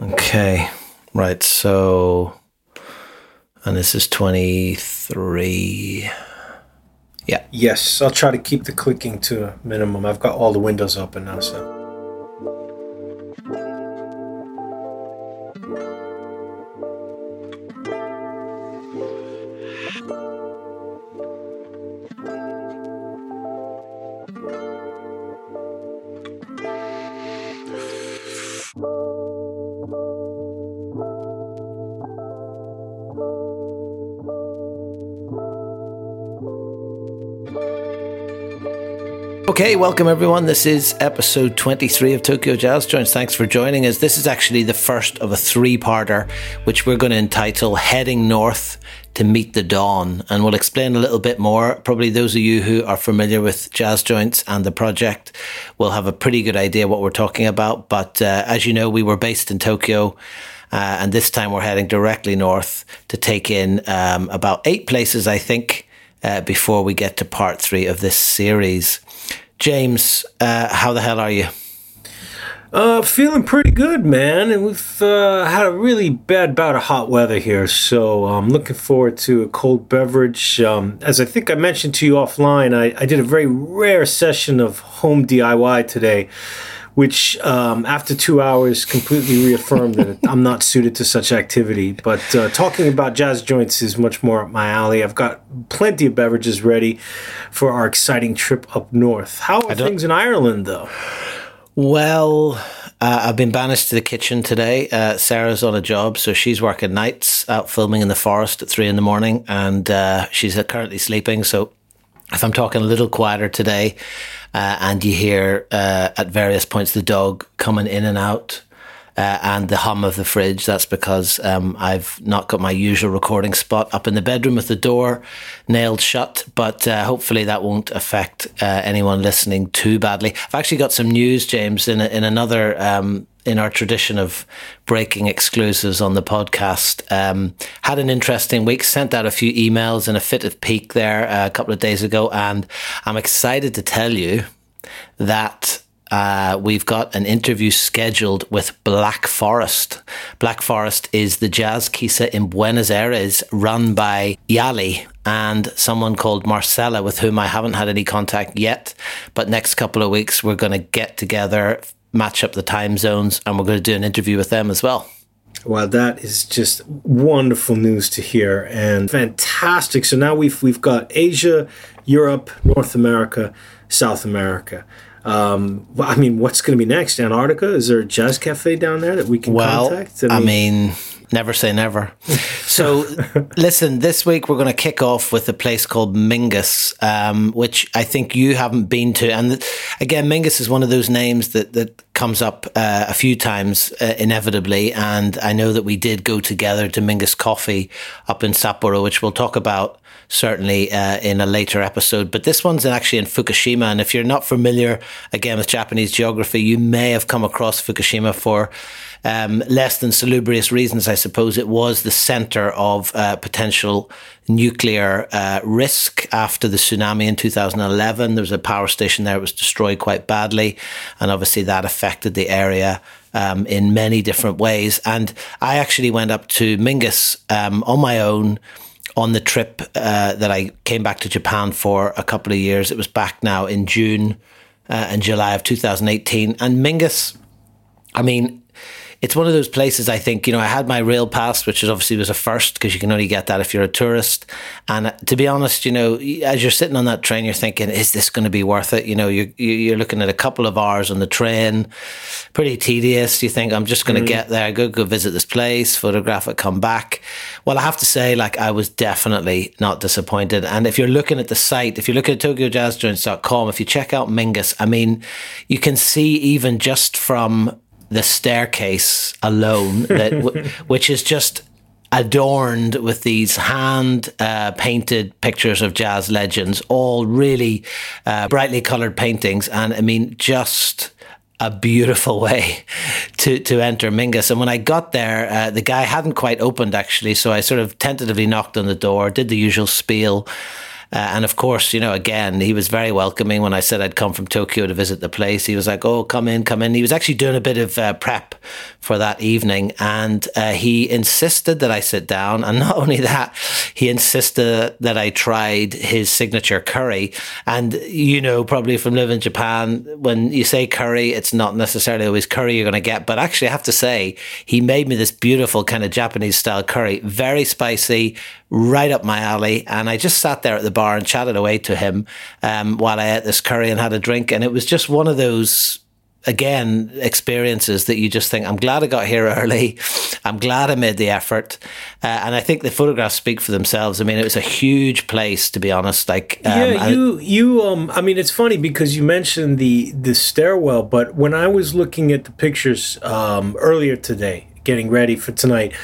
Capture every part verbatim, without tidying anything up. Okay. Right. So, and this is twenty-three. Yeah. Yes. I'll try to keep the clicking to a minimum. I've got all the windows open now, so. Okay, welcome everyone. This is episode twenty-three of Tokyo Jazz Joints. Thanks for joining us. This is actually the first of a three-parter, which we're going to entitle Heading North to Meet the Dawn. And we'll explain a little bit more. Probably those of you who are familiar with Jazz Joints and the project will have a pretty good idea what we're talking about. But uh, as you know, we were based in Tokyo. Uh, and this time we're heading directly north to take in um, about eight places, I think, uh, before we get to part three of this series. James, uh, how the hell are you? Uh, feeling pretty good, man. And we've uh, had a really bad bout of hot weather here, so I'm um, looking forward to a cold beverage. Um, as I think I mentioned to you offline, I, I did a very rare session of home D I Y today, which um, after two hours completely reaffirmed that I'm not suited to such activity. But uh, talking about jazz joints is much more up my alley. I've got plenty of beverages ready for our exciting trip up north. How are things in Ireland, though? Well, uh, I've been banished to the kitchen today. Uh, Sarah's on a job, so she's working nights out filming in the forest at three in the morning, and uh, she's currently sleeping, so... If I'm talking a little quieter today, uh, and you hear uh, at various points the dog coming in and out uh, and the hum of the fridge, that's because um, I've not got my usual recording spot up in the bedroom with the door nailed shut. But uh, hopefully that won't affect uh, anyone listening too badly. I've actually got some news, James, in, a, in another... Um, in our tradition of breaking exclusives on the podcast. Um, had an interesting week, sent out a few emails in a fit of pique there uh, a couple of days ago, and I'm excited to tell you that uh, we've got an interview scheduled with Black Forest. Black Forest is the Jazz Kisa in Buenos Aires, run by Yali and someone called Marcella, with whom I haven't had any contact yet, but next couple of weeks we're going to get together, match up the time zones, and we're going to do an interview with them as well. Wow, that is just wonderful news to hear, and fantastic. So now we've we've got Asia, Europe, North America, South America. Um, I mean, what's going to be next? Antarctica? Is there a jazz cafe down there that we can well, contact? I mean, I mean, never say never. So listen, this week we're going to kick off with a place called Mingus, um, which I think you haven't been to. And th- again, Mingus is one of those names that, that comes up uh, a few times uh, inevitably. And I know that we did go together to Mingus Coffee up in Sapporo, which we'll talk about certainly uh, in a later episode. But this one's actually in Fukushima. And if you're not familiar, again, with Japanese geography, you may have come across Fukushima for um, less than salubrious reasons, I suppose. It was the center of uh, potential nuclear uh, risk after the tsunami in two thousand eleven. There was a power station there. It was destroyed quite badly. And obviously that affected the area um, in many different ways. And I actually went up to Mingus um, on my own on the trip uh, that I came back to Japan for a couple of years. It was back now in June uh, and July of two thousand eighteen. And Mingus, I mean, it's one of those places, I think, you know, I had my rail pass, which is obviously was a first because you can only get that if you're a tourist. And to be honest, you know, as you're sitting on that train, you're thinking, is this going to be worth it? You know, you're, you're looking at a couple of hours on the train, pretty tedious. You think, I'm just going to mm-hmm. get there, go, go visit this place, photograph it, come back. Well, I have to say, like, I was definitely not disappointed. And if you're looking at the site, if you're looking at Tokyo Jazz Joints dot com, if you check out Mingus, I mean, you can see even just from the staircase alone, that w- which is just adorned with these hand uh, painted pictures of jazz legends, all really uh, brightly colored paintings. And I mean, just a beautiful way to, to enter Mingus. And when I got there, uh, the guy hadn't quite opened actually. So I sort of tentatively knocked on the door, did the usual spiel. Uh, and of course, you know, again, he was very welcoming. When I said I'd come from Tokyo to visit the place, he was like, oh, come in, come in. He was actually doing a bit of uh, prep for that evening. And uh, he insisted that I sit down. And not only that, he insisted that I tried his signature curry. And, you know, probably from living in Japan, when you say curry, it's not necessarily always curry you're going to get. But actually, I have to say, he made me this beautiful kind of Japanese-style curry, very spicy, right up my alley. And I just sat there at the bar and chatted away to him um, while I ate this curry and had a drink. And it was just one of those, again, experiences that you just think, I'm glad I got here early. I'm glad I made the effort. Uh, and I think the photographs speak for themselves. I mean, it was a huge place, to be honest. Like, um, yeah, you, I, you, um, I mean, it's funny because you mentioned the, the stairwell, but when I was looking at the pictures um, earlier today, getting ready for tonight,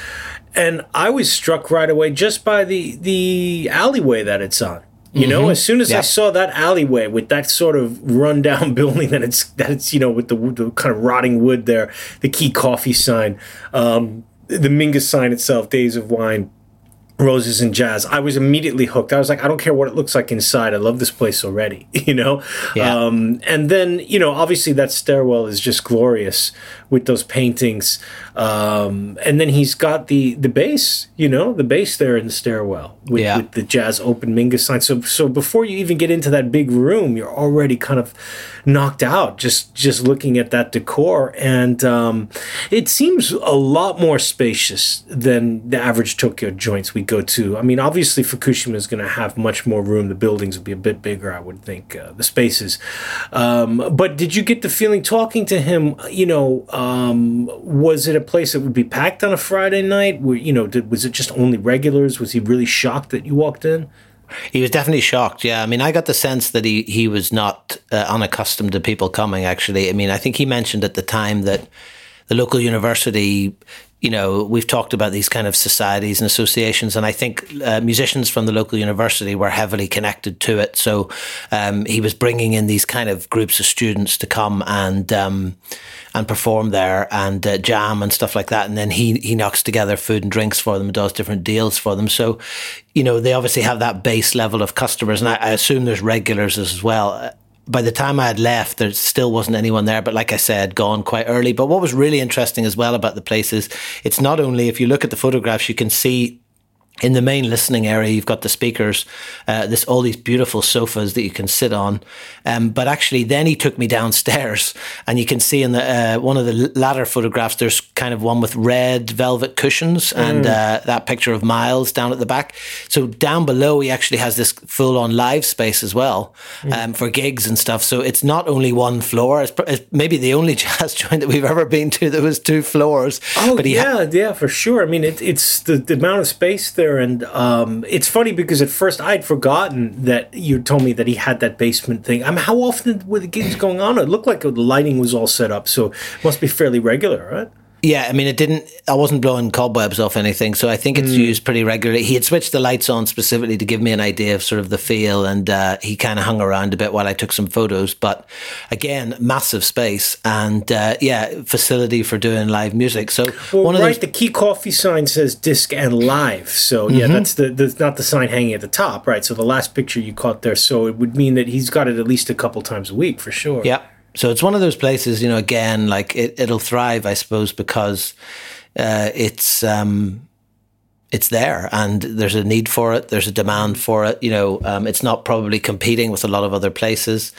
and I was struck right away just by the the alleyway that it's on. You mm-hmm. know, as soon as yeah. I saw that alleyway with that sort of rundown building that it's that it's you know with the, the kind of rotting wood there, the Key Coffee sign, um, the Mingus sign itself, Days of Wine, Roses and Jazz. I was immediately hooked. I was like, I don't care what it looks like inside. I love this place already, you know? Yeah. Um, and then, you know, obviously that stairwell is just glorious with those paintings. Um, and then he's got the, the bass, you know, the bass there in the stairwell with, yeah. with the Jazz Open Mingus sign. So so before you even get into that big room, you're already kind of knocked out just, just looking at that decor. And um, it seems a lot more spacious than the average Tokyo joints we go to. I mean, obviously Fukushima is going to have much more room. The buildings will be a bit bigger, I would think, uh, the spaces. Um, but did you get the feeling talking to him, you know, um, was it a place that would be packed on a Friday night? Were, you know, did, was it just only regulars? Was he really shocked that you walked in? He was definitely shocked, yeah. I mean, I got the sense that he, he was not uh, unaccustomed to people coming, actually. I mean, I think he mentioned at the time that the local university, you know, we've talked about these kind of societies and associations, and I think uh, musicians from the local university were heavily connected to it. So um, he was bringing in these kind of groups of students to come and um, and perform there and uh, jam and stuff like that. And then he he knocks together food and drinks for them, does different deals for them. So, you know, they obviously have that base level of customers, and I, I assume there's regulars as well. By the time I had left, there still wasn't anyone there. But like I said, gone quite early. But what was really interesting as well about the place is it's not only, if you look at the photographs, you can see in the main listening area, you've got the speakers, uh, this all these beautiful sofas that you can sit on. Um, but actually, then he took me downstairs, and you can see in the uh, one of the latter photographs, there's kind of one with red velvet cushions mm. and uh, that picture of Miles down at the back. So down below, he actually has this full-on live space as well mm. um, for gigs and stuff. So it's not only one floor. It's, pr- it's maybe the only jazz joint that we've ever been to that was two floors. Oh, but he yeah, ha- yeah, for sure. I mean, it, it's the, the amount of space there. And um, it's funny because at first I'd forgotten that you told me that he had that basement thing. I mean, how often were the gigs going on? It looked like the lighting was all set up, so it must be fairly regular, right? Yeah, I mean, it didn't, I wasn't blowing cobwebs off anything, so I think it's mm. used pretty regularly. He had switched the lights on specifically to give me an idea of sort of the feel, and uh, he kind of hung around a bit while I took some photos. But again, massive space and, uh, yeah, facility for doing live music. So well, one right, of those... the Key Coffee sign says disc and live. So, yeah, mm-hmm. that's the that's not the sign hanging at the top, right? So the last picture you caught there. So it would mean that he's got it at least a couple times a week for sure. Yeah. So it's one of those places, you know, again, like it, it'll thrive, I suppose, because uh, it's um, it's there and there's a need for it. There's a demand for it. You know, um, it's not probably competing with a lot of other places.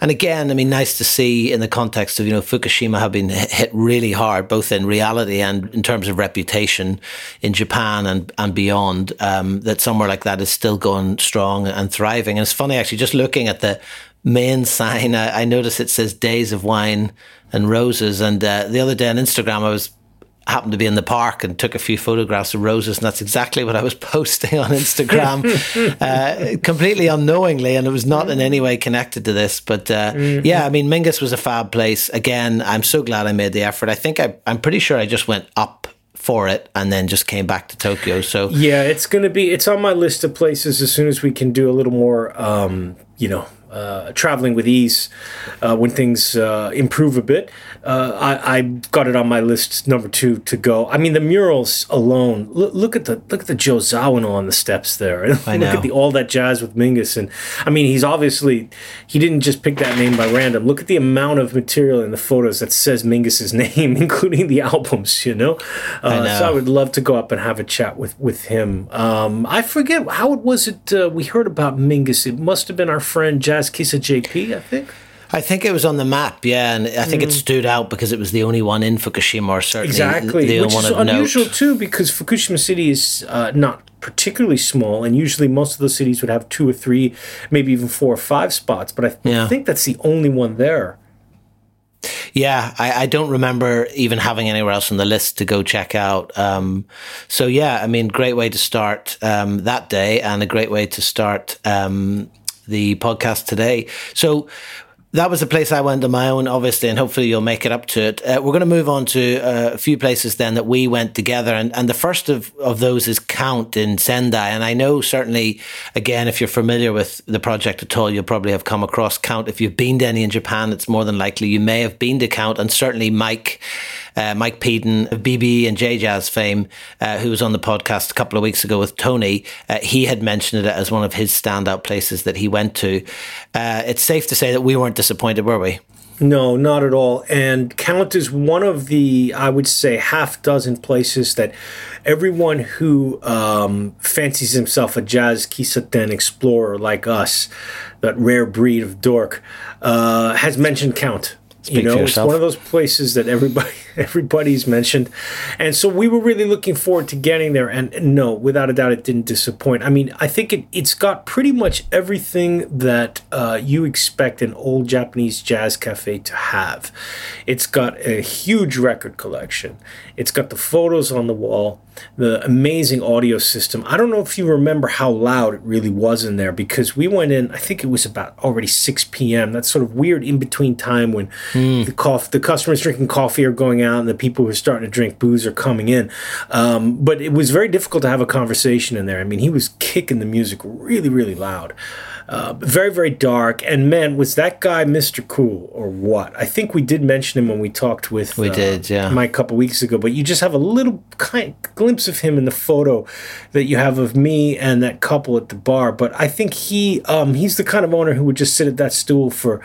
And again, I mean, nice to see in the context of, you know, Fukushima have been hit really hard, both in reality and in terms of reputation in Japan and, and beyond, um, that somewhere like that is still going strong and thriving. And it's funny, actually, just looking at the main sign, I, I notice it says Days of Wine and Roses. And uh, the other day on Instagram, I was happened to be in the park and took a few photographs of roses, and that's exactly what I was posting on Instagram, uh, completely unknowingly, and it was not in any way connected to this. But uh, mm-hmm. yeah, I mean, Mingus was a fab place. Again, I'm so glad I made the effort. I think I, I'm pretty sure I just went up for it and then just came back to Tokyo. So yeah, it's going to be, it's on my list of places as soon as we can do a little more, um, you know, uh, traveling with ease uh, when things uh, improve a bit. Uh, I, I got it on my list, number two to go. I mean, the murals alone. Look, look at the look at the Joe Zawinul on the steps there. I know. Look at the All That Jazz with Mingus, and I mean, he's obviously he didn't just pick that name by random. Look at the amount of material in the photos that says Mingus's name, including the albums. You know, uh, I know. So I would love to go up and have a chat with with him. Um, I forget how it was it uh, we heard about Mingus. It must have been our friend Jazz Kisa J P, I think. I think it was on the map, yeah, and I think mm. it stood out because it was the only one in Fukushima, or certainly exactly, the which one is unusual note. Too, because Fukushima City is uh, not particularly small, and usually most of those cities would have two or three, maybe even four or five spots. But I th- yeah. think that's the only one there. Yeah, I, I don't remember even having anywhere else on the list to go check out. Um, so yeah, I mean, great way to start um, that day, and a great way to start um, the podcast today. So that was a place I went on my own, obviously, and hopefully you'll make it up to it. Uh, we're going to move on to uh, a few places then that we went together. And, and the first of, of those is Count in Sendai. And I know certainly, again, if you're familiar with the project at all, you'll probably have come across Count. If you've been to any in Japan, it's more than likely you may have been to Count. And certainly Mike, uh, Mike Peden of B B E and J-Jazz fame, uh, who was on the podcast a couple of weeks ago with Tony, uh, he had mentioned it as one of his standout places that he went to. Uh, it's safe to say that we weren't disappointed, were we? No, not at all. And Count is one of the, I would say, half dozen places that everyone who um, fancies himself a jazz kisaten explorer like us, that rare breed of dork, uh, has mentioned Count. Speak you know, it's one of those places that everybody everybody's mentioned. And so we were really looking forward to getting there. And no, without a doubt, it didn't disappoint. I mean, I think it, it's got pretty much everything that uh, you expect an old Japanese jazz cafe to have. It's got a huge record collection. It's got the photos on the wall, the amazing audio system. I don't know if you remember how loud it really was in there, because we went in, I think it was about already six p.m. That's sort of weird in between time when mm. the cof- the customers drinking coffee are going out and the people who are starting to drink booze are coming in. Um, but it was very difficult to have a conversation in there. I mean, he was kicking the music really, really loud. Uh, very, very dark. And man, was that guy Mister Cool or what? I think we did mention him when we talked with we uh, did, yeah. Mike a couple weeks ago, but you just have a little kind glimpse of him in the photo that you have of me and that couple at the bar. But I think he um, he's the kind of owner who would just sit at that stool for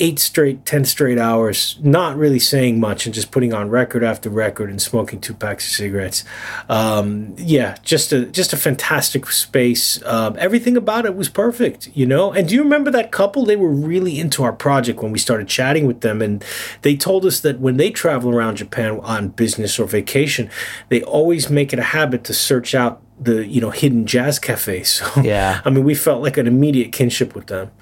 eight straight, ten straight hours, not really saying much and just putting on record after record and smoking two packs of cigarettes. Um, yeah, just a just a fantastic space. Um, everything about it was perfect, you know? And do you remember that couple? They were really into our project when we started chatting with them, and they told us that when they travel around Japan on business or vacation, they always make it a habit to search out the, you know, hidden jazz cafes. So, yeah. I mean, we felt like an immediate kinship with them.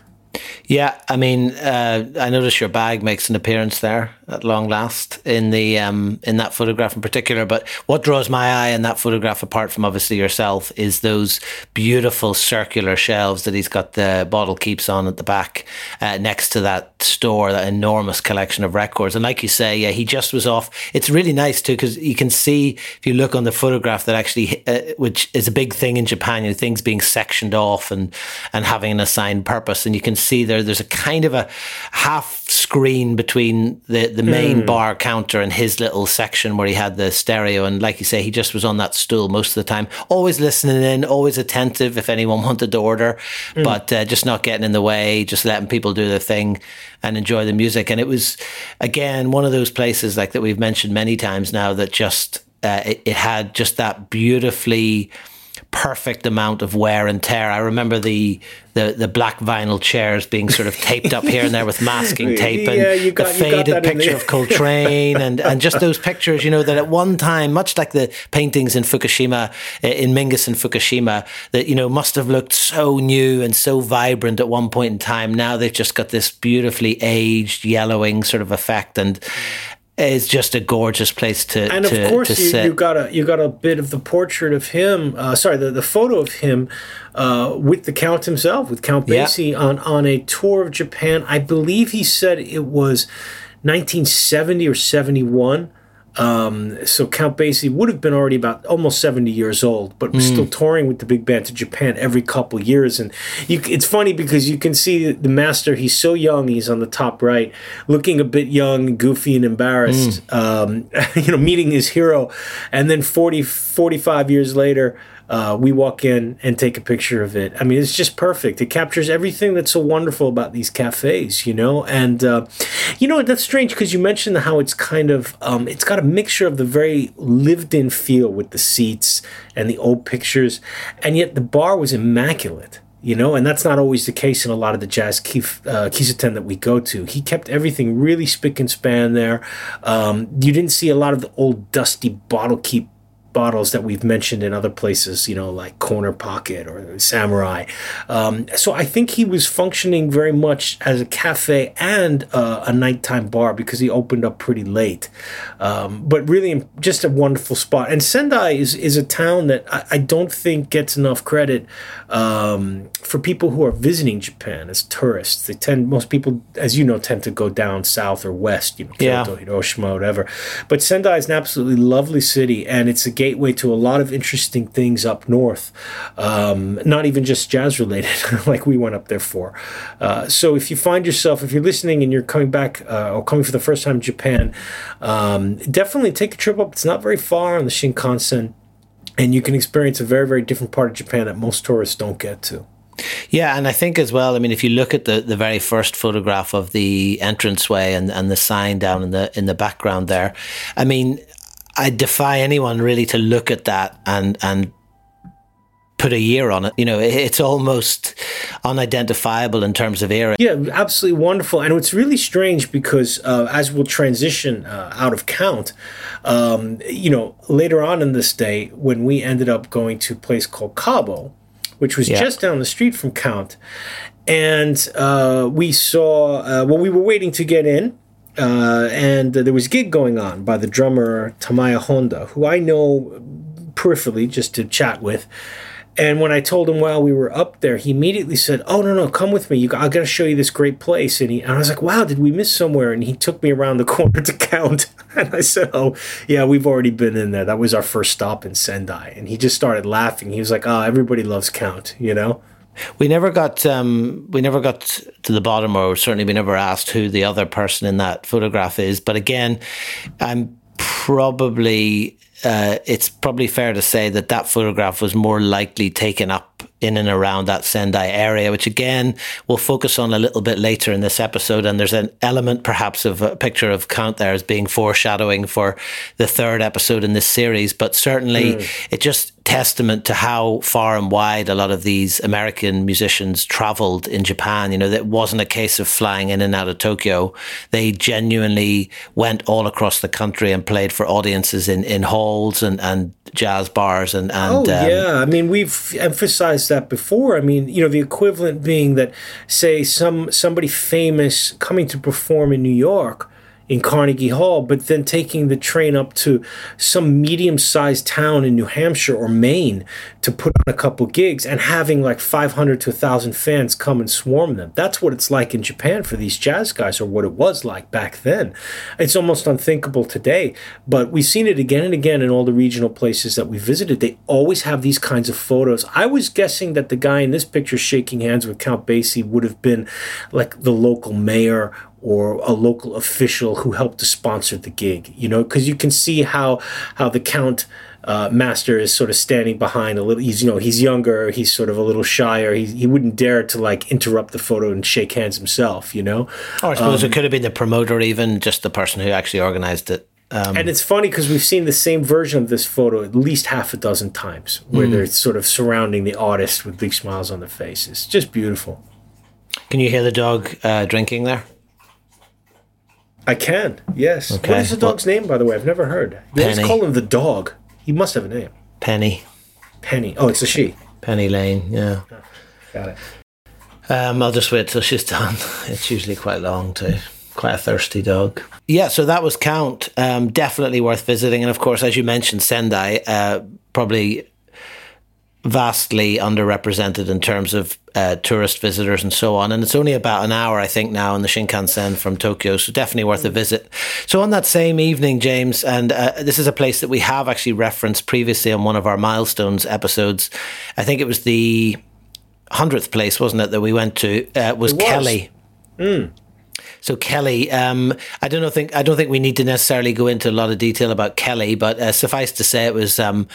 Yeah, I mean, uh, I notice your bag makes an appearance there at long last in the um, in that photograph in particular. But what draws my eye in that photograph, apart from obviously yourself, is those beautiful circular shelves that he's got the bottle keeps on at the back uh, next to that store, that enormous collection of records. And like you say, yeah, he just was off. It's really nice too, because you can see if you look on the photograph that actually, uh, which is a big thing in Japan, you know, things being sectioned off and and having an assigned purpose, and you can see there. There's a kind of a half screen between the, the main mm. bar counter and his little section where he had the stereo. And like you say, he just was on that stool most of the time, always listening in, always attentive if anyone wanted to order, mm. but uh, just not getting in the way, just letting people do their thing and enjoy the music. And it was, again, one of those places like that we've mentioned many times now that just, uh, it, it had just that beautifully perfect amount of wear and tear. I remember the the the black vinyl chairs being sort of taped up here and there with masking tape, and yeah, got, the faded picture of Coltrane and, and just those pictures, you know, that at one time, much like the paintings in Fukushima, in Mingus and Fukushima, that, you know, must have looked so new and so vibrant at one point in time. Now they've just got this beautifully aged, yellowing sort of effect, and it's just a gorgeous place to, and to, of course to sit. You, you got a you got a bit of the portrait of him. Uh, sorry, the, the photo of him uh, with the Count himself, with Count Basie yeah. on on a tour of Japan. I believe he said it was nineteen seventy or seventy-one. Um, so Count Basie would have been already about almost seventy years old, but was mm. still touring with the big band to Japan every couple years. And you, it's funny because you can see the master, he's so young, he's on the top right, looking a bit young, goofy and embarrassed, mm. um, you know, meeting his hero. And then forty, forty-five years later, uh, we walk in and take a picture of it. I mean, it's just perfect. It captures everything that's so wonderful about these cafes, you know? And, uh, you know, that's strange because you mentioned how it's kind of, um, it's got a mixture of the very lived-in feel with the seats and the old pictures, and yet the bar was immaculate, you know? And that's not always the case in a lot of the jazz kif, uh, kisuten that we go to. He kept everything really spick and span there. Um, you didn't see a lot of the old dusty bottle keep bottles that we've mentioned in other places, you know, like Corner Pocket or Samurai. Um, so I think he was functioning very much as a cafe and uh, a nighttime bar because he opened up pretty late. Um, but really just a wonderful spot. And Sendai is, is a town that I, I don't think gets enough credit um, for people who are visiting Japan as tourists. They tend, most people, as you know, tend to go down south or west, you know, Kyoto, yeah. Hiroshima, whatever. But Sendai is an absolutely lovely city, and it's a game gateway to a lot of interesting things up north, um, not even just jazz related, like we went up there for. Uh, so if you find yourself, if you're listening and you're coming back uh, or coming for the first time to Japan, um, definitely take a trip up. It's not very far on the Shinkansen, and you can experience a very, very different part of Japan that most tourists don't get to. Yeah, and I think as well, I mean, if you look at the, the very first photograph of the entranceway and, and the sign down in the in the background there, I mean, I defy anyone really to look at that and and put a year on it. You know, it's almost unidentifiable in terms of era. Yeah, absolutely wonderful. And it's really strange because uh, as we'll transition uh, out of Count, um, you know, later on in this day, when we ended up going to a place called Cabo, which was yeah. just down the street from Count, and uh, we saw, uh, well, we were waiting to get in, Uh, and uh, there was a gig going on by the drummer Tamaya Honda, who I know peripherally just to chat with. And when I told him while we were up there, he immediately said, oh, no, no, come with me. You, I've got to show you this great place. And, he, and I was like, wow, did we miss somewhere? And he took me around the corner to Count. And I said, oh, yeah, we've already been in there. That was our first stop in Sendai. And he just started laughing. He was like, oh, everybody loves Count, you know? We never got um, we never got to the bottom, or certainly we never asked who the other person in that photograph is. But again, I'm probably uh, it's probably fair to say that that photograph was more likely taken up in and around that Sendai area, which again we'll focus on a little bit later in this episode. And there's an element perhaps of a picture of Count there as being foreshadowing for the third episode in this series, but certainly mm. it just testament to how far and wide a lot of these American musicians traveled in Japan. You know, that wasn't a case of flying in and out of Tokyo. They genuinely went all across the country and played for audiences in, in halls and, and jazz bars. And, and oh, um, yeah. I mean, we've emphasized that before. I mean, you know, the equivalent being that, say, some somebody famous coming to perform in New York in Carnegie Hall, but then taking the train up to some medium-sized town in New Hampshire or Maine to put on a couple gigs and having like five hundred to one thousand fans come and swarm them. That's what it's like in Japan for these jazz guys, or what it was like back then. It's almost unthinkable today, but we've seen it again and again in all the regional places that we visited. They always have these kinds of photos. I was guessing that the guy in this picture shaking hands with Count Basie would have been like the local mayor or a local official who helped to sponsor the gig, you know, because you can see how how the Count uh, master is sort of standing behind a little. He's, you know, he's younger, he's sort of a little shyer. He he wouldn't dare to like interrupt the photo and shake hands himself, you know. Or I suppose um, it could have been the promoter, even just the person who actually organized it. Um, and it's funny because we've seen the same version of this photo at least half a dozen times, where mm. they're sort of surrounding the artist with big smiles on their faces. Just beautiful. Can you hear the dog uh, drinking there? I can, yes. Okay. What is the dog's what? name, by the way? I've never heard. They Penny. Just call him the dog. He must have a name. Penny. Penny. Oh, it's a she. Penny Lane, yeah. Oh, got it. Um, I'll just wait till she's done. It's usually quite long, too. Quite a thirsty dog. Yeah, so that was Count. Um, definitely worth visiting. And, of course, as you mentioned, Sendai, uh, probably vastly underrepresented in terms of uh, tourist visitors and so on. And it's only about an hour, I think, now in the Shinkansen from Tokyo, so definitely worth a visit. So on that same evening, James, and uh, this is a place that we have actually referenced previously on one of our Milestones episodes. I think it was the hundredth place, wasn't it, that we went to, uh, was, was Kelly. Mm. So Kelly, um, I don't know. Think I don't think we need to necessarily go into a lot of detail about Kelly, but uh, suffice to say, it was um,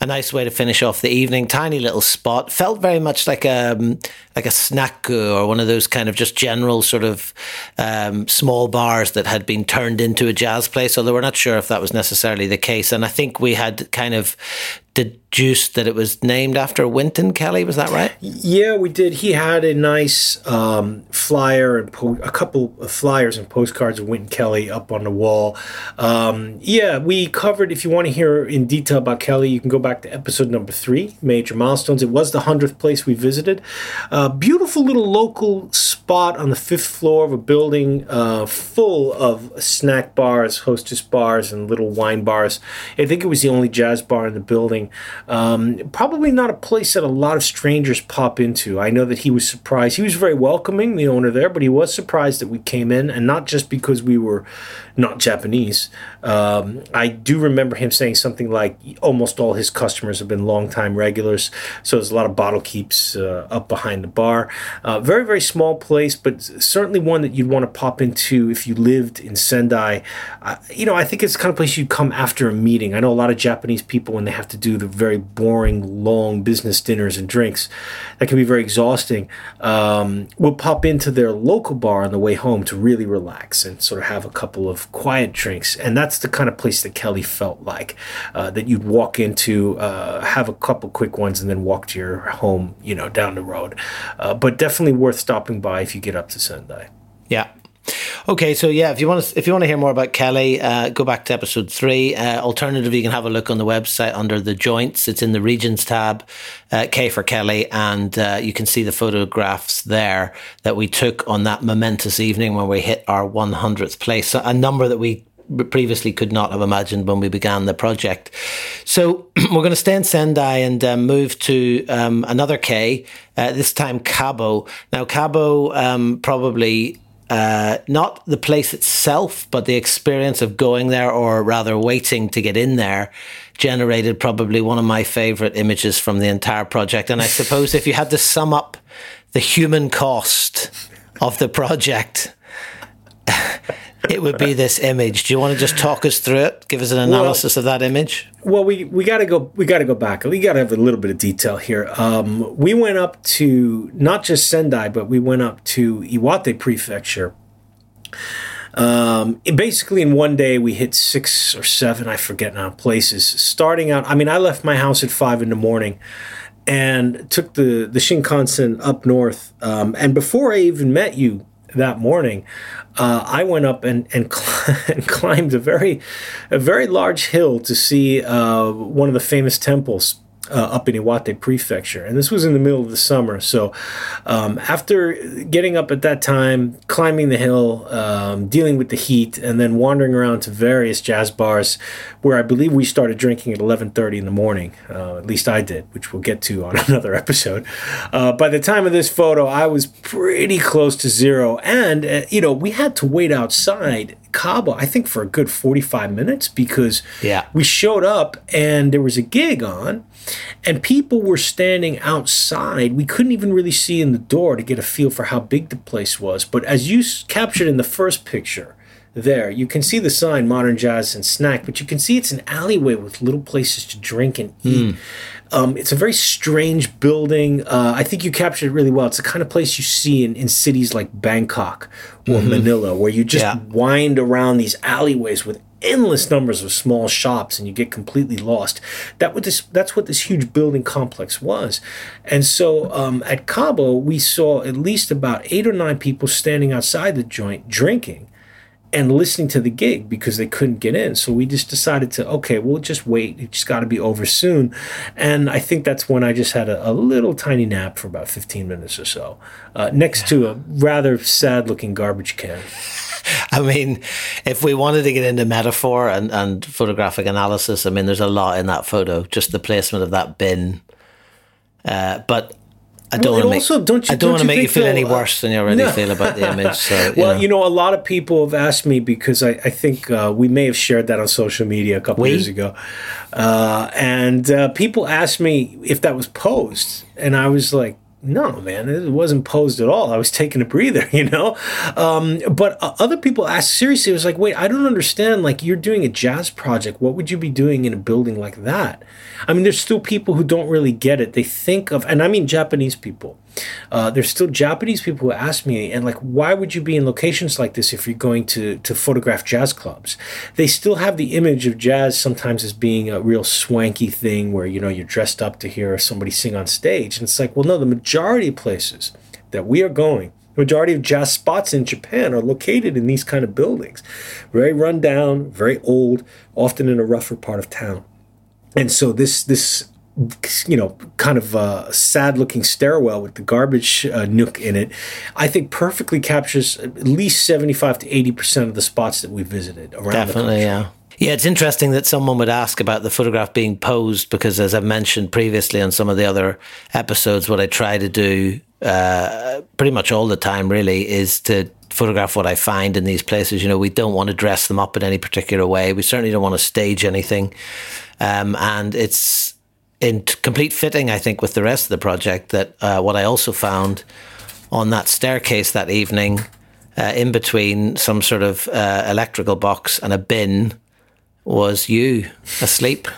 a nice way to finish off the evening. Tiny little spot, felt very much like a um, like a snack or one of those kind of just general sort of um, small bars that had been turned into a jazz place. Although we're not sure if that was necessarily the case, and I think we had kind of deduced that it was named after Wynton Kelly. Was that right? Yeah, we did. He had a nice um, flyer and po- a couple of flyers and postcards of Wynton Kelly up on the wall. Um, yeah, we covered, if you want to hear in detail about Kelly, you can go back to episode number three, Major Milestones. It was the hundredth place we visited. Uh, beautiful little local spot on the fifth floor of a building uh, full of snack bars, hostess bars, and little wine bars. I think it was the only jazz bar in the building. Um, probably not a place that a lot of strangers pop into. I know that he was surprised. He was very welcoming, the owner there, but he was surprised that we came in, and not just because we were not Japanese. Um, I do remember him saying something like almost all his customers have been long-time regulars, so there's a lot of bottle keeps uh, up behind the bar. Uh, very, very small place, but certainly one that you'd want to pop into if you lived in Sendai. Uh, you know, I think it's the kind of place you'd come after a meeting. I know a lot of Japanese people, when they have to do the very boring, long business dinners and drinks, that can be very exhausting, um, we'll pop into their local bar on the way home to really relax and sort of have a couple of quiet drinks. And that's the kind of place that Kelly felt like, uh, that you'd walk into, uh, have a couple quick ones, and then walk to your home, you know, down the road. Uh, but definitely worth stopping by if you get up to Sendai. Yeah. Okay, so yeah, if you want to if you want to hear more about Kelly, uh, go back to episode three. Uh, alternatively, you can have a look on the website under the Joints. It's in the Regions tab, uh, K for Kelly, and uh, you can see the photographs there that we took on that momentous evening when we hit our hundredth place, so a number that we previously could not have imagined when we began the project. So we're going to stay in Sendai and uh, move to um, another K, uh, this time Cabo. Now, Cabo um, probably... Uh, not the place itself, but the experience of going there, or rather waiting to get in there, generated probably one of my favorite images from the entire project. And I suppose if you had to sum up the human cost of the project, it would be this image. Do you want to just talk us through it? Give us an analysis well, of that image. Well, we we got to go. We got to go back. We got to have a little bit of detail here. Um, we went up to not just Sendai, but we went up to Iwate Prefecture. Um, basically, in one day, we hit six or seven, I forget now, places. Starting out, I mean, I left my house at five in the morning and took the the Shinkansen up north. Um, and before I even met you that morning, Uh, I went up and and, cl- and climbed a very, a very large hill to see uh, one of the famous temples uh, up in Iwate Prefecture, and this was in the middle of the summer. So, um, after getting up at that time, climbing the hill, um, dealing with the heat, and then wandering around to various jazz bars, where I believe we started drinking at eleven thirty in the morning. Uh, at least I did, which we'll get to on another episode. Uh, by the time of this photo, I was pretty close to zero, and uh, you know, we had to wait outside Cabo, I think, for a good forty-five minutes, because yeah. we showed up and there was a gig on and people were standing outside. We couldn't even really see in the door to get a feel for how big the place was. But as you captured in the first picture there, you can see the sign, Modern Jazz and Snack, but you can see it's an alleyway with little places to drink and eat. Mm. Um, it's a very strange building. Uh, I think you captured it really well. It's the kind of place you see in, in cities like Bangkok or mm-hmm. Manila, where you just yeah. wind around these alleyways with endless numbers of small shops and you get completely lost. That what this, that's what this huge building complex was. And so um, at Cabo, we saw at least about eight or nine people standing outside the joint drinking and listening to the gig because they couldn't get in. So we just decided to, okay, we'll just wait. It's got to be over soon. And I think that's when I just had a, a little tiny nap for about fifteen minutes or so, uh, next to a rather sad-looking garbage can. I mean, if we wanted to get into metaphor and, and photographic analysis, I mean, there's a lot in that photo. Just the placement of that bin Uh, but I don't well, want to make, don't you, I don't don't you, make you feel any worse than you already no. feel about the image. So, you well, know. you know, a lot of people have asked me because I, I think uh, we may have shared that on social media a couple we? years ago. Uh, and uh, people asked me if that was posed. And I was like, no, man, it wasn't posed at all. I was taking a breather, you know? Um, but uh, other people asked, seriously, it was like, wait, I don't understand. Like, you're doing a jazz project. What would you be doing in a building like that? I mean, there's still people who don't really get it. They think of, and I mean Japanese people. Uh, there's still Japanese people who ask me, and like, why would you be in locations like this if you're going to, to photograph jazz clubs? They still have the image of jazz sometimes as being a real swanky thing where, you know, you're dressed up to hear somebody sing on stage. And it's like, well, no, the majority of places that we are going, the majority of jazz spots in Japan are located in these kind of buildings. Very run down, very old, often in a rougher part of town. And so this, this, you know, kind of uh, sad-looking stairwell with the garbage uh, nook in it, I think perfectly captures at least seventy-five to eighty percent of the spots that we visited around the country. Definitely, yeah. Yeah, it's interesting that someone would ask about the photograph being posed because, as I've mentioned previously on some of the other episodes, what I try to do uh, pretty much all the time, really, is to photograph what I find in these places. You know, we don't want to dress them up in any particular way. We certainly don't want to stage anything. Um, and it's in complete fitting, I think, with the rest of the project, that uh, what I also found on that staircase that evening, uh, in between some sort of uh, electrical box and a bin, was you asleep.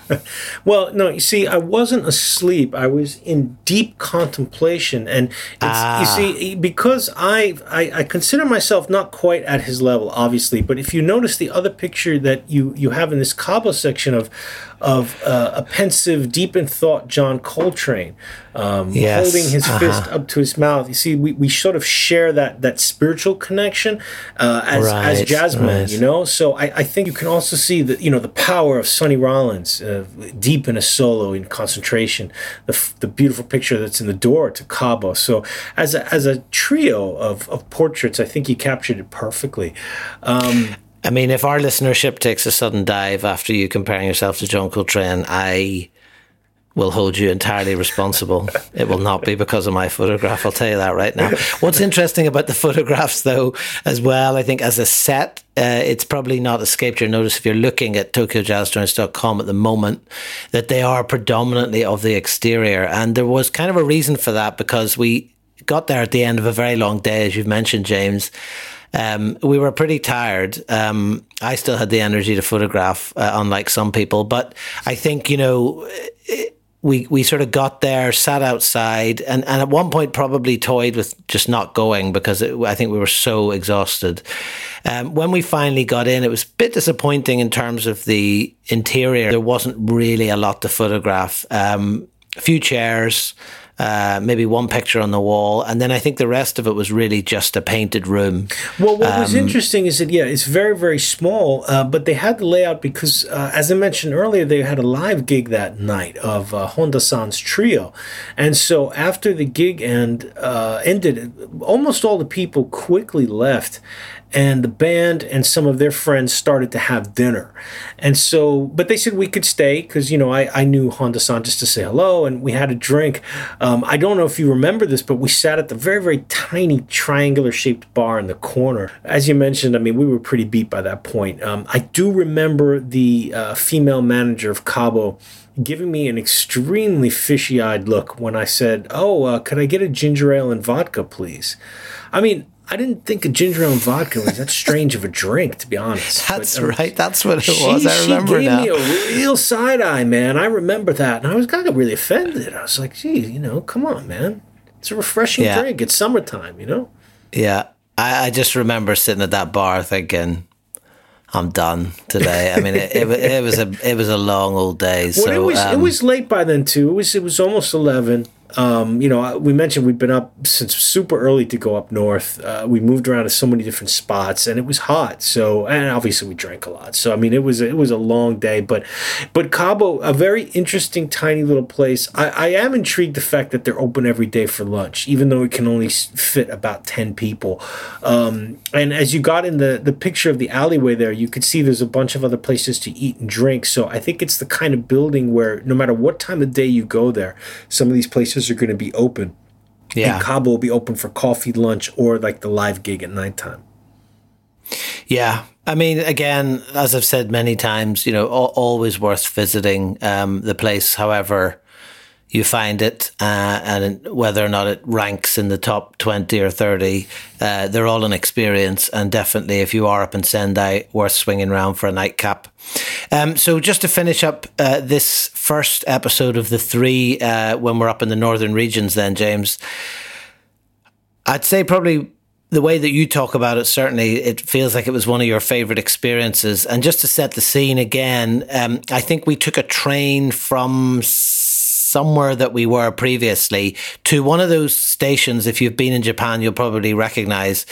Well, no, you see, I wasn't asleep. I was in deep contemplation. And it's, ah. you see, because I, I I consider myself not quite at his level, obviously, but if you notice the other picture that you, you have in this Cabo section of of uh, a pensive, deep in thought John Coltrane, um, yes. holding his uh-huh. fist up to his mouth. You see, we, we sort of share that that spiritual connection uh, as right. as jazzmen, right. you know? So I, I think you can also see that, you know, the power of Sonny Rollins, uh, deep in a solo, in concentration, the f- the beautiful picture that's in the door to Cabo. So as a, as a trio of, of portraits, I think you captured it perfectly. Um, I mean, if our listenership takes a sudden dive after you comparing yourself to John Coltrane, I will hold you entirely responsible. It will not be because of my photograph, I'll tell you that right now. What's interesting about the photographs, though, as well, I think as a set, uh, it's probably not escaped your notice if you're looking at Tokyo Jazz Joints dot com at the moment, that they are predominantly of the exterior. And there was kind of a reason for that, because we got there at the end of a very long day, as you've mentioned, James. Um, we were pretty tired. Um, I still had the energy to photograph, uh, unlike some people. But I think, you know, it, we we sort of got there, sat outside, and, and at one point probably toyed with just not going because it, I think we were so exhausted. Um, when we finally got in, it was a bit disappointing in terms of the interior. There wasn't really a lot to photograph. Um, a few chairs. Uh, maybe one picture on the wall, and then I think the rest of it was really just a painted room. Well, what um, was interesting is that, yeah, it's very, very small, uh, but they had the layout because, uh, as I mentioned earlier, they had a live gig that night of uh, Honda-san's trio. And so after the gig end, uh, ended, almost all the people quickly left, and the band and some of their friends started to have dinner. And so, but they said we could stay because, you know, I, I knew Honda-san just to say hello, and we had a drink. Um, I don't know if you remember this, but we sat at the very, very tiny triangular-shaped bar in the corner. As you mentioned, I mean, we were pretty beat by that point. Um, I do remember the uh, female manager of Cabo giving me an extremely fishy-eyed look when I said, oh, uh, could I get a ginger ale and vodka, please? I mean, I didn't think of ginger ale and vodka was that strange of a drink, to be honest. That's but, um, right. That's what it she, was. I remember now. She gave now. me a real side eye, man. I remember that. And I was kind of really offended. I was like, gee, you know, come on, man. It's a refreshing yeah. drink. It's summertime, you know? Yeah. I, I just remember sitting at that bar thinking, I'm done today. I mean, it, it, it was a it was a long old day. So, well, it was um, it was late by then, too. It was It was almost eleven. Um, you know, we mentioned we've been up since super early to go up north. Uh, we moved around to so many different spots, and it was hot. So, and obviously we drank a lot. So, I mean, it was it was a long day. But, but Cabo, a very interesting, tiny little place. I, I am intrigued the fact that they're open every day for lunch, even though it can only fit about ten people. Um, and as you got in the the picture of the alleyway there, you could see there's a bunch of other places to eat and drink. So, I think it's the kind of building where no matter what time of day you go there, some of these places places are going to be open. Yeah. And Cabo will be open for coffee, lunch, or like the live gig at nighttime. Yeah. I mean, again, as I've said many times, you know, al- always worth visiting um, the place, however you find it, uh, and whether or not it ranks in the top twenty or thirty, uh, they're all an experience. And definitely, if you are up in Sendai, worth swinging around for a nightcap. Um, so just to finish up uh, this first episode of the three, uh, when we're up in the northern regions then, James, I'd say probably the way that you talk about it, certainly it feels like it was one of your favorite experiences. And just to set the scene again, um, I think we took a train from somewhere that we were previously to one of those stations. If you've been in Japan, you'll probably recognize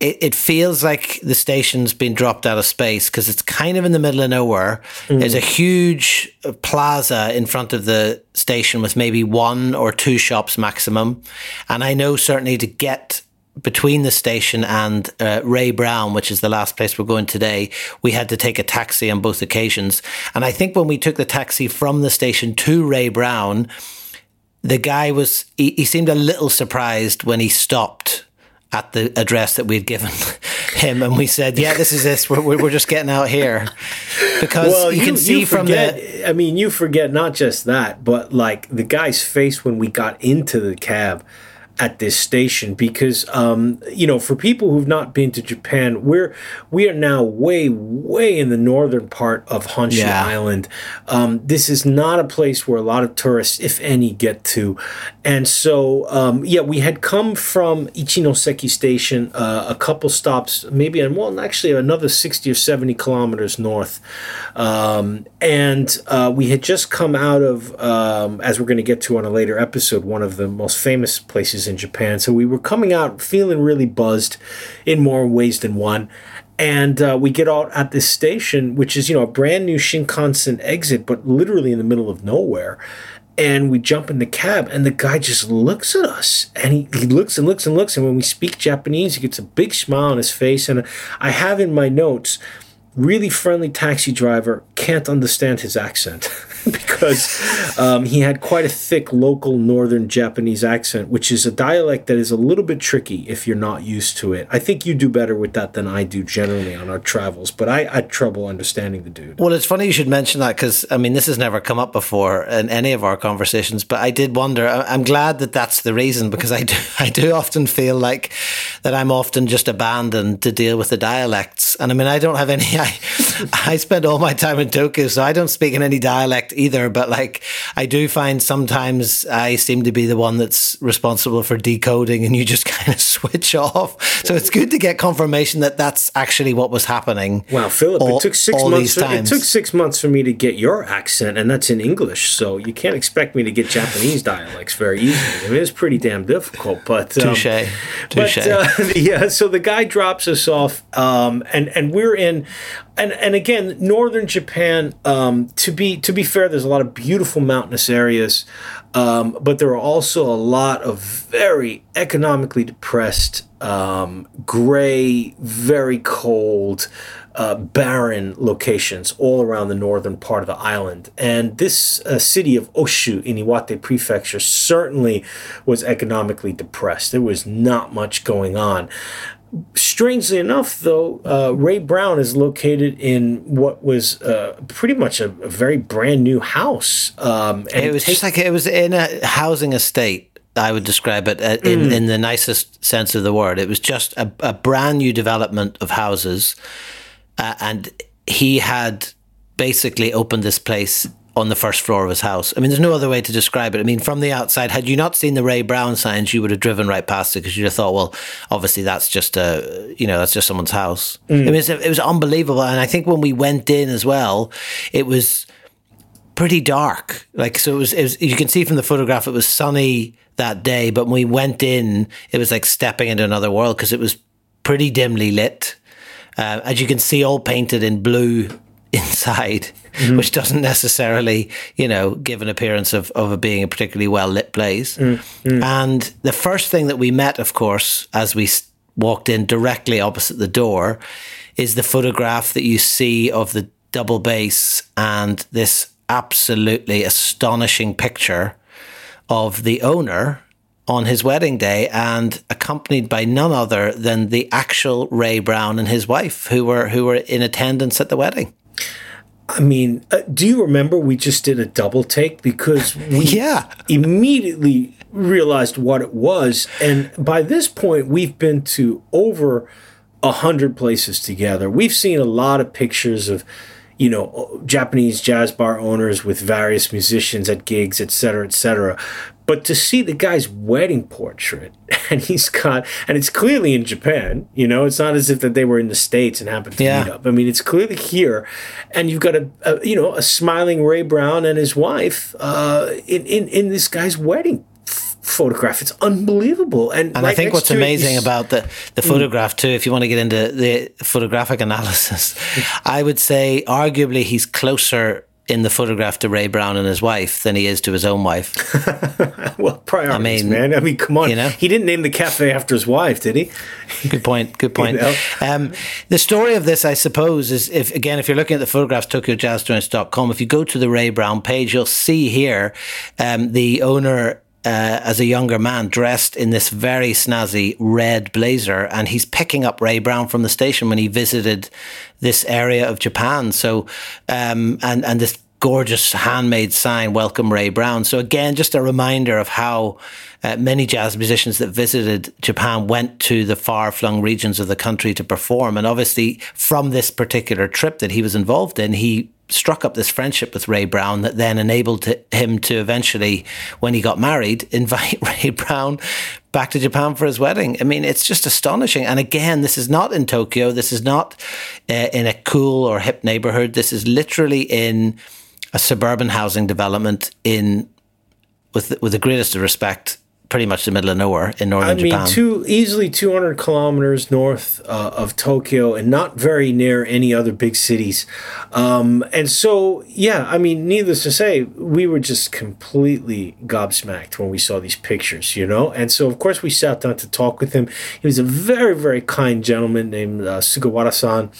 it. It feels like the station's been dropped out of space because it's kind of in the middle of nowhere. Mm. There's a huge plaza in front of the station with maybe one or two shops maximum. And I know certainly to get between the station and uh, Ray Brown, which is the last place we're going today, we had to take a taxi on both occasions. And I think when we took the taxi from the station to Ray Brown, the guy was, he, he seemed a little surprised when he stopped at the address that we'd given him. And we said, yeah, this is this. We're, we're just getting out here. Because well, you, you can see you forget, from the... I mean, you forget not just that, but like the guy's face when we got into the cab at this station, because um you know, for people who've not been to Japan, we're we are now way way in the northern part of Honshu yeah. Island. Um this is not a place where a lot of tourists, if any, get to. And so um yeah we had come from Ichinoseki station uh, a couple stops, maybe, and well actually another sixty or seventy kilometers north, um and uh we had just come out of um as we're going to get to on a later episode, one of the most famous places in Japan. So we were coming out feeling really buzzed in more ways than one. And uh, we get out at this station, which is, you know, a brand new Shinkansen exit, but literally in the middle of nowhere. And we jump in the cab and the guy just looks at us, and he, he looks and looks and looks. And when we speak Japanese, he gets a big smile on his face. And I have in my notes, really friendly taxi driver, can't understand his accent. Because um, he had quite a thick local northern Japanese accent, which is a dialect that is a little bit tricky if you're not used to it. I think you do better with that than I do generally on our travels, but I had trouble understanding the dude. Well, it's funny you should mention that, because, I mean, this has never come up before in any of our conversations, but I did wonder. I'm glad that that's the reason, because I do, I do often feel like that I'm often just abandoned to deal with the dialects. And I mean, I don't have any, I, I spend all my time in Tokyo, so I don't speak in any dialect either, but like I do find sometimes I seem to be the one that's responsible for decoding, and you just kind of switch off. So it's good to get confirmation that that's actually what was happening. Wow, Philip, all, it took six months. For, it took six months for me to get your accent, and that's in English. So you can't expect me to get Japanese dialects very easily. I mean, it's pretty damn difficult. But um, touche, touche. But, uh, yeah, so the guy drops us off, um, and and we're in. And and again, northern Japan, um, to be to be fair, there's a lot of beautiful mountainous areas, um, but there are also a lot of very economically depressed, um, gray, very cold, uh, barren locations all around the northern part of the island. And this uh, city of Oshu in Iwate Prefecture certainly was economically depressed. There was not much going on. Strangely enough, though, uh, Ray Brown is located in what was uh, pretty much a, a very brand new house. Um, and it was just like it was in a housing estate. I would describe it uh, in, mm. in the nicest sense of the word. It was just a, a brand new development of houses, uh, and he had basically opened this place on the first floor of his house. I mean, there's no other way to describe it. I mean, from the outside, had you not seen the Ray Brown signs, you would have driven right past it, because you'd have thought, well, obviously that's just a, you know, that's just someone's house. Mm. I mean, it was, it was unbelievable. And I think when we went in as well, it was pretty dark. Like, so it was, it was, you can see from the photograph, it was sunny that day, but when we went in, it was like stepping into another world, because it was pretty dimly lit. Uh, as you can see, all painted in blue inside, mm-hmm. which doesn't necessarily, you know, give an appearance of, of it being a particularly well-lit place. Mm-hmm. And the first thing that we met, of course, as we walked in directly opposite the door, is the photograph that you see of the double bass and this absolutely astonishing picture of the owner on his wedding day, and accompanied by none other than the actual Ray Brown and his wife, who were who were in attendance at the wedding. I mean, uh, do you remember we just did a double take because we yeah. immediately realized what it was? And by this point, we've been to over a hundred places together. We've seen a lot of pictures of, you know, Japanese jazz bar owners with various musicians at gigs, et cetera, et cetera. But to see the guy's wedding portrait, and he's got, and it's clearly in Japan, you know, it's not as if that they were in the States and happened to yeah. meet up. I mean, it's clearly here, and you've got a, a you know, a smiling Ray Brown and his wife uh, in, in, in this guy's wedding f- photograph. It's unbelievable. And, and like, I think what's amazing about the, the photograph, too, if you want to get into the photographic analysis, I would say arguably he's closer in the photograph to Ray Brown and his wife than he is to his own wife. Well, priorities, I mean, man. I mean, come on. You know? He didn't name the cafe after his wife, did he? Good point. Good point. You know? um, the story of this, I suppose, is, if again, if you're looking at the photographs, Tokyo Jazz Joints dot com, if you go to the Ray Brown page, you'll see here um, the owner Uh, as a younger man, dressed in this very snazzy red blazer, and he's picking up Ray Brown from the station when he visited this area of Japan. So, um, and and this gorgeous handmade sign, "Welcome Ray Brown." So again, just a reminder of how uh, many jazz musicians that visited Japan went to the far-flung regions of the country to perform. And obviously, from this particular trip that he was involved in, he struck up this friendship with Ray Brown that then enabled him to eventually, when he got married, invite Ray Brown back to Japan for his wedding. I mean, it's just astonishing. And again, this is not in Tokyo. This is not uh, in a cool or hip neighborhood. This is literally in a suburban housing development in, with, with the greatest of respect, pretty much the middle of nowhere in northern I mean, Japan. I mean, two, easily two hundred kilometers north uh, of Tokyo, and not very near any other big cities. Um, and so, yeah, I mean, needless to say, we were just completely gobsmacked when we saw these pictures, you know? And so, of course, we sat down to talk with him. He was a very, very kind gentleman named uh, Sugawara-san,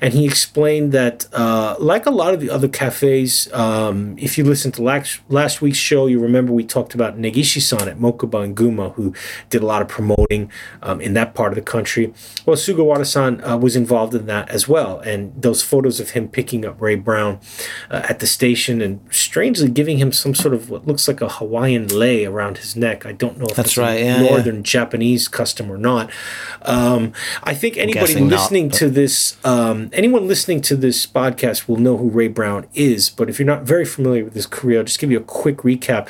and he explained that, uh, like a lot of the other cafes, um, if you listened to last, last week's show, you remember we talked about Negishi-san at Mokuba and Guma, who did a lot of promoting um, in that part of the country. Well, Sugawara-san uh, was involved in that as well, and those photos of him picking up Ray Brown uh, at the station and strangely giving him some sort of what looks like a Hawaiian lei around his neck. I don't know if that's it's right. a yeah, northern yeah. Japanese custom or not. Um, I think anybody listening not, to this, um, anyone listening to this podcast will know who Ray Brown is, but if you're not very familiar with his career, I'll just give you a quick recap.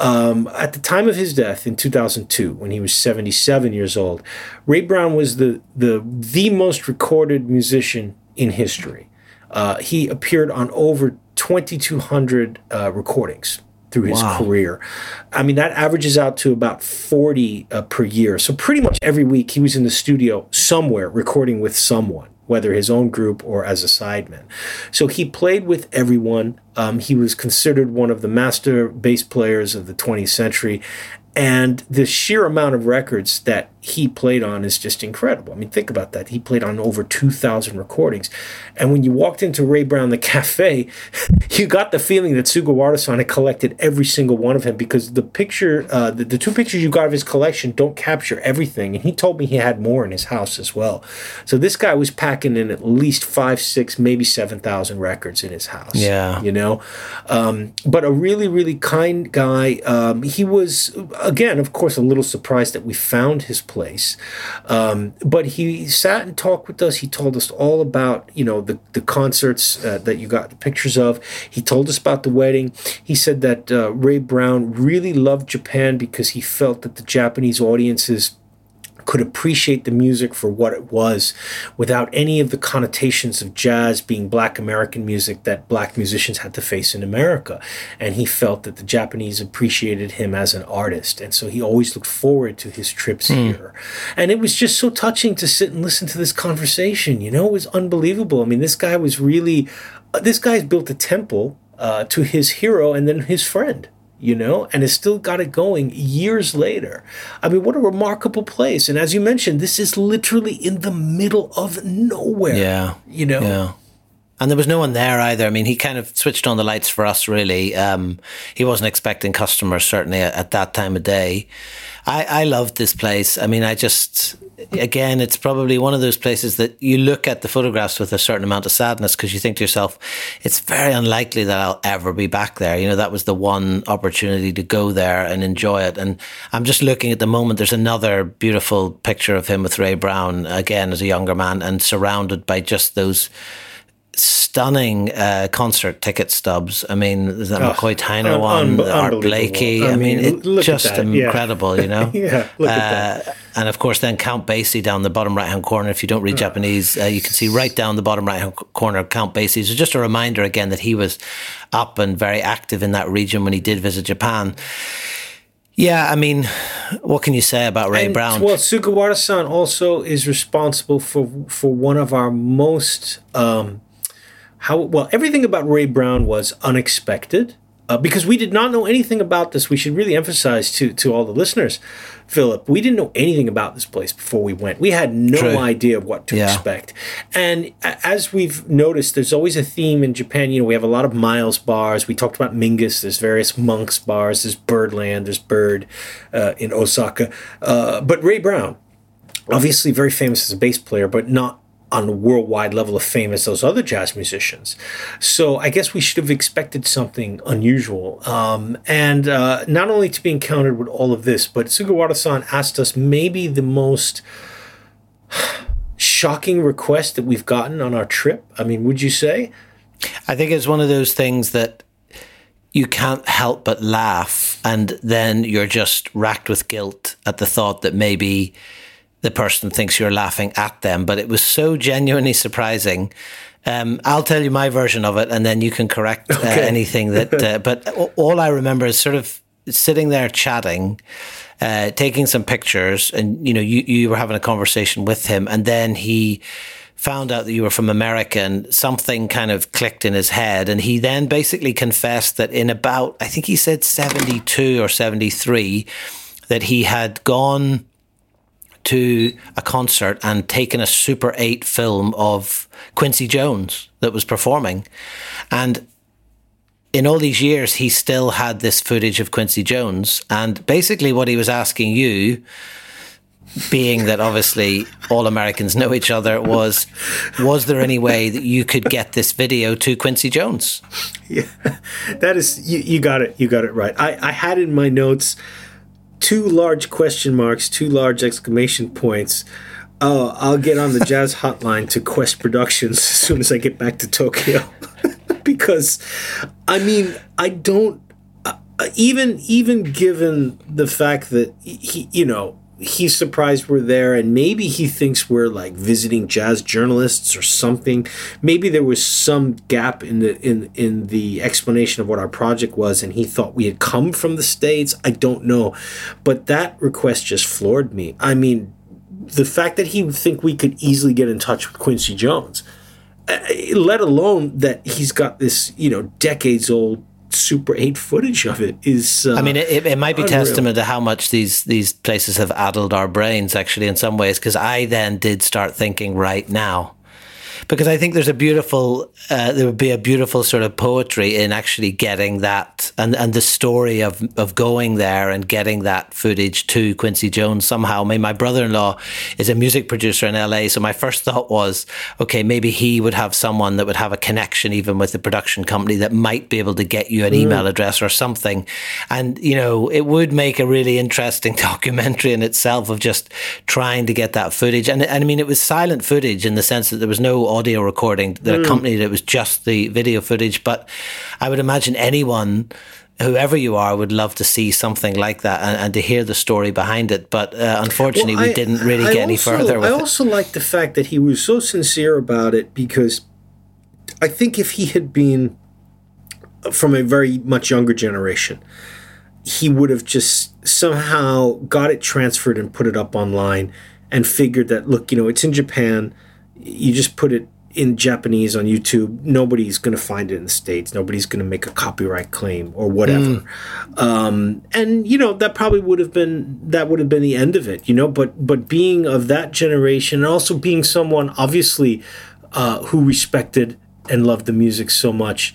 Um, at the time of his death, in two thousand two, when he was seventy-seven years old, Ray Brown was the the the most recorded musician in history. Uh, he appeared on over twenty-two hundred uh, recordings through his wow. career. I mean, that averages out to about forty uh, per year. So pretty much every week he was in the studio somewhere recording with someone, whether his own group or as a sideman. So he played with everyone. Um, he was considered one of the master bass players of the twentieth century. And the sheer amount of records that he played on is just incredible. I mean, think about that. He played on over two thousand recordings. And when you walked into Ray Brown the Cafe, you got the feeling that Sugawara-san had collected every single one of him, because the picture, uh, the, the two pictures you got of his collection don't capture everything. And he told me he had more in his house as well. So this guy was packing in at least five, six, maybe seven thousand records in his house. Yeah. You know? Um, but a really, really kind guy. Um, he was... Again, of course, a little surprised that we found his place. Um, but he sat and talked with us. He told us all about, you know, the, the concerts uh, that you got the pictures of. He told us about the wedding. He said that uh, Ray Brown really loved Japan because he felt that the Japanese audiences could appreciate the music for what it was, without any of the connotations of jazz being black American music that black musicians had to face in America. And he felt that the Japanese appreciated him as an artist. And so he always looked forward to his trips mm. here. And it was just so touching to sit and listen to this conversation. You know, it was unbelievable. I mean, this guy was really, uh, this guy's built a temple uh, to his hero and then his friend. You know, and it's still got it going years later. I mean, what a remarkable place. And as you mentioned, this is literally in the middle of nowhere. Yeah. You know? Yeah. And there was no one there either. I mean, he kind of switched on the lights for us, really. Um, he wasn't expecting customers, certainly, at, at that time of day. I, I loved this place. I mean, I just, again, it's probably one of those places that you look at the photographs with a certain amount of sadness because you think to yourself, it's very unlikely that I'll ever be back there. You know, that was the one opportunity to go there and enjoy it. And I'm just looking at the moment, there's another beautiful picture of him with Ray Brown, again, as a younger man, and surrounded by just those stunning uh, concert ticket stubs. I mean, there's that oh, McCoy Tyner un- one, un- Art Blakey. I, I mean, mean it's just incredible, yeah. you know? yeah, look uh, at that. And of course, then Count Basie down the bottom right-hand corner. If you don't read oh. Japanese, uh, you can see right down the bottom right-hand corner Count Basie. So just a reminder again that he was up and very active in that region when he did visit Japan. Yeah, I mean, what can you say about Ray and, Brown? Well, Sugawara-san also is responsible for for one of our most... Um, how well, everything about Ray Brown was unexpected uh, because we did not know anything about this. We should really emphasize to, to all the listeners, Philip, we didn't know anything about this place before we went. We had no True. idea of what to yeah. expect. And as we've noticed, there's always a theme in Japan. You know, we have a lot of Miles bars. We talked about Mingus. There's various Monks bars. There's Birdland. There's Bird uh, in Osaka. Uh, but Ray Brown, obviously very famous as a bass player, but not on a worldwide level of fame as those other jazz musicians. So I guess we should have expected something unusual. Um, and uh, not only to be encountered with all of this, but Sugawara-san asked us maybe the most shocking request that we've gotten on our trip. I mean, would you say? I think it's one of those things that you can't help but laugh. And then you're just racked with guilt at the thought that maybe the person thinks you're laughing at them, but it was so genuinely surprising. Um, I'll tell you my version of it, and then you can correct uh, okay. anything that. Uh, but all I remember is sort of sitting there chatting, uh, taking some pictures, and you know, you you were having a conversation with him, and then he found out that you were from America, and something kind of clicked in his head, and he then basically confessed that in about, I think he said seventy-two or seventy-three, that he had gone to a concert and taken a Super eight film of Quincy Jones that was performing. And in all these years, he still had this footage of Quincy Jones. And basically what he was asking you, being that obviously all Americans know each other, was, was there any way that you could get this video to Quincy Jones? Yeah, that is, you, you got it. You got it right. I, I had in my notes two large question marks, two large exclamation points. Oh, I'll get on the jazz hotline to Quest Productions as soon as I get back to Tokyo. Because, I mean, I don't... Uh, even even given the fact that, he, you know, he's surprised we're there, and maybe he thinks we're, like, visiting jazz journalists or something. Maybe there was some gap in the in, in the explanation of what our project was, and he thought we had come from the States. I don't know. But that request just floored me. I mean, the fact that he would think we could easily get in touch with Quincy Jones, let alone that he's got this, you know, decades-old Super eight footage of it is uh, I mean, it, it might be unreal. Testament to how much these these places have addled our brains, actually, in some ways, because I then did start thinking right now, because I think there's a beautiful uh, there would be a beautiful sort of poetry in actually getting that, and, and the story of of going there and getting that footage to Quincy Jones somehow. I mean, my brother-in-law is a music producer in L A, so my first thought was, okay, maybe he would have someone that would have a connection even with the production company that might be able to get you an mm. email address or something. And, you know, it would make a really interesting documentary in itself of just trying to get that footage. And, and I mean, it was silent footage in the sense that there was no audio recording that mm. accompanied it. It was just the video footage, but I would imagine anyone, whoever you are, would love to see something like that and, and to hear the story behind it. But uh, unfortunately, well, I, we didn't really I get also, any further with I also it. Like the fact that he was so sincere about it, because I think if he had been from a very much younger generation, he would have just somehow got it transferred and put it up online and figured that, look, you know, it's in Japan. You just put it in Japanese on YouTube. Nobody's going to find it in the States. Nobody's going to make a copyright claim or whatever. Mm. Um, and, you know, that probably would have been, that would have been the end of it, you know, but, but being of that generation, and also being someone obviously uh, who respected and loved the music so much.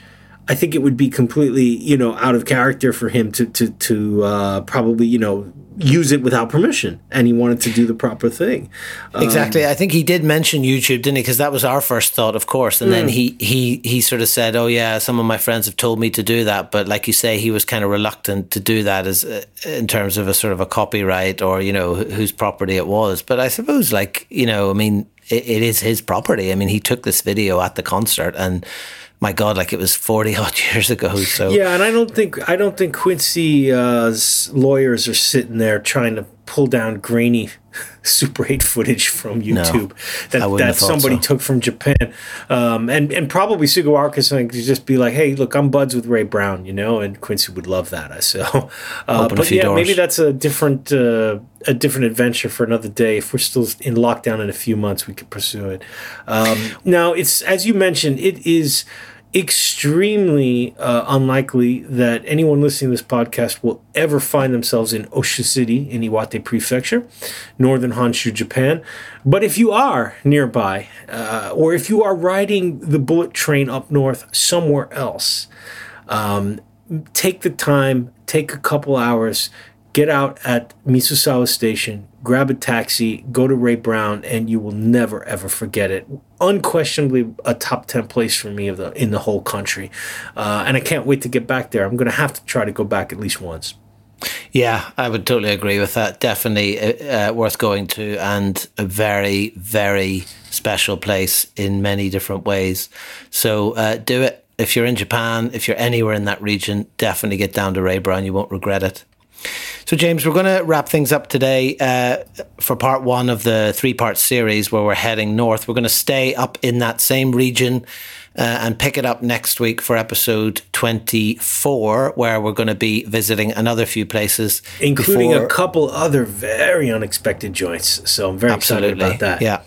I think it would be completely, you know, out of character for him to to to uh, probably, you know, use it without permission. And he wanted to do the proper thing. Um, exactly. I think he did mention YouTube, didn't he? Because that was our first thought, of course. And mm. then he, he, he sort of said, oh, yeah, some of my friends have told me to do that. But like you say, he was kind of reluctant to do that as uh, in terms of a sort of a copyright or, you know, whose property it was. But I suppose, like, you know, I mean, it, it is his property. I mean, he took this video at the concert and, my God, like it was forty odd years ago. So yeah, and I don't think I don't think Quincy's lawyers are sitting there trying to pull down grainy Super eight footage from YouTube no, that, that somebody so. took from Japan, um, and and probably Sugawara-san could just be like, "Hey, look, I'm buds with Ray Brown, you know," and Quincy would love that. So, uh, but yeah, doors. maybe that's a different uh, a different adventure for another day. If we're still in lockdown in a few months, we could pursue it. Um, now, it's as you mentioned, it is extremely uh, unlikely that anyone listening to this podcast will ever find themselves in Oshu City in Iwate Prefecture, northern Honshu, Japan. But if you are nearby, uh, or if you are riding the bullet train up north somewhere else, um, take the time, take a couple hours, get out at Misusawa Station, grab a taxi, go to Ray Brown, and you will never, ever forget it. Unquestionably a top ten place for me of the, in the whole country. Uh, and I can't wait to get back there. I'm going to have to try to go back at least once. Yeah, I would totally agree with that. Definitely uh, worth going to, and a very, very special place in many different ways. So uh, do it. If you're in Japan, if you're anywhere in that region, definitely get down to Ray Brown. You won't regret it. So, James, we're going to wrap things up today uh, for part one of the three-part series where we're heading north. We're going to stay up in that same region uh, and pick it up next week for episode twenty-four, where we're going to be visiting another few places. Including before... a couple other very unexpected joints. So I'm very Absolutely. excited about that. Yeah.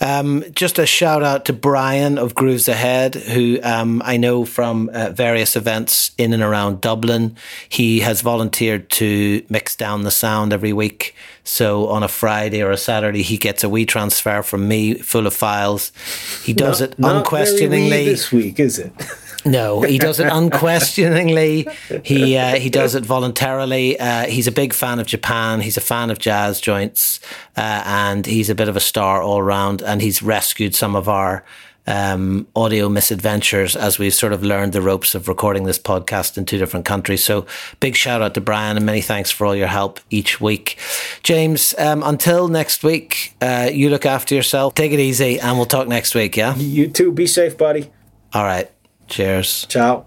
Um, just a shout out to Brian of Grooves Ahead, who um, I know from uh, various events in and around Dublin. He has volunteered to mix down the sound every week. So on a Friday or a Saturday, he gets a wee transfer from me full of files. He does not, it unquestioningly. Not very wee this week, is it? No, he does it unquestioningly. He uh, he does it voluntarily. Uh, he's a big fan of Japan. He's a fan of jazz joints, uh, and he's a bit of a star all around. And he's rescued some of our um, audio misadventures as we've sort of learned the ropes of recording this podcast in two different countries. So big shout out to Brian, and many thanks for all your help each week. James, um, until next week, uh, you look after yourself. Take it easy, and we'll talk next week, yeah? You too. Be safe, buddy. All right. Cheers. Ciao.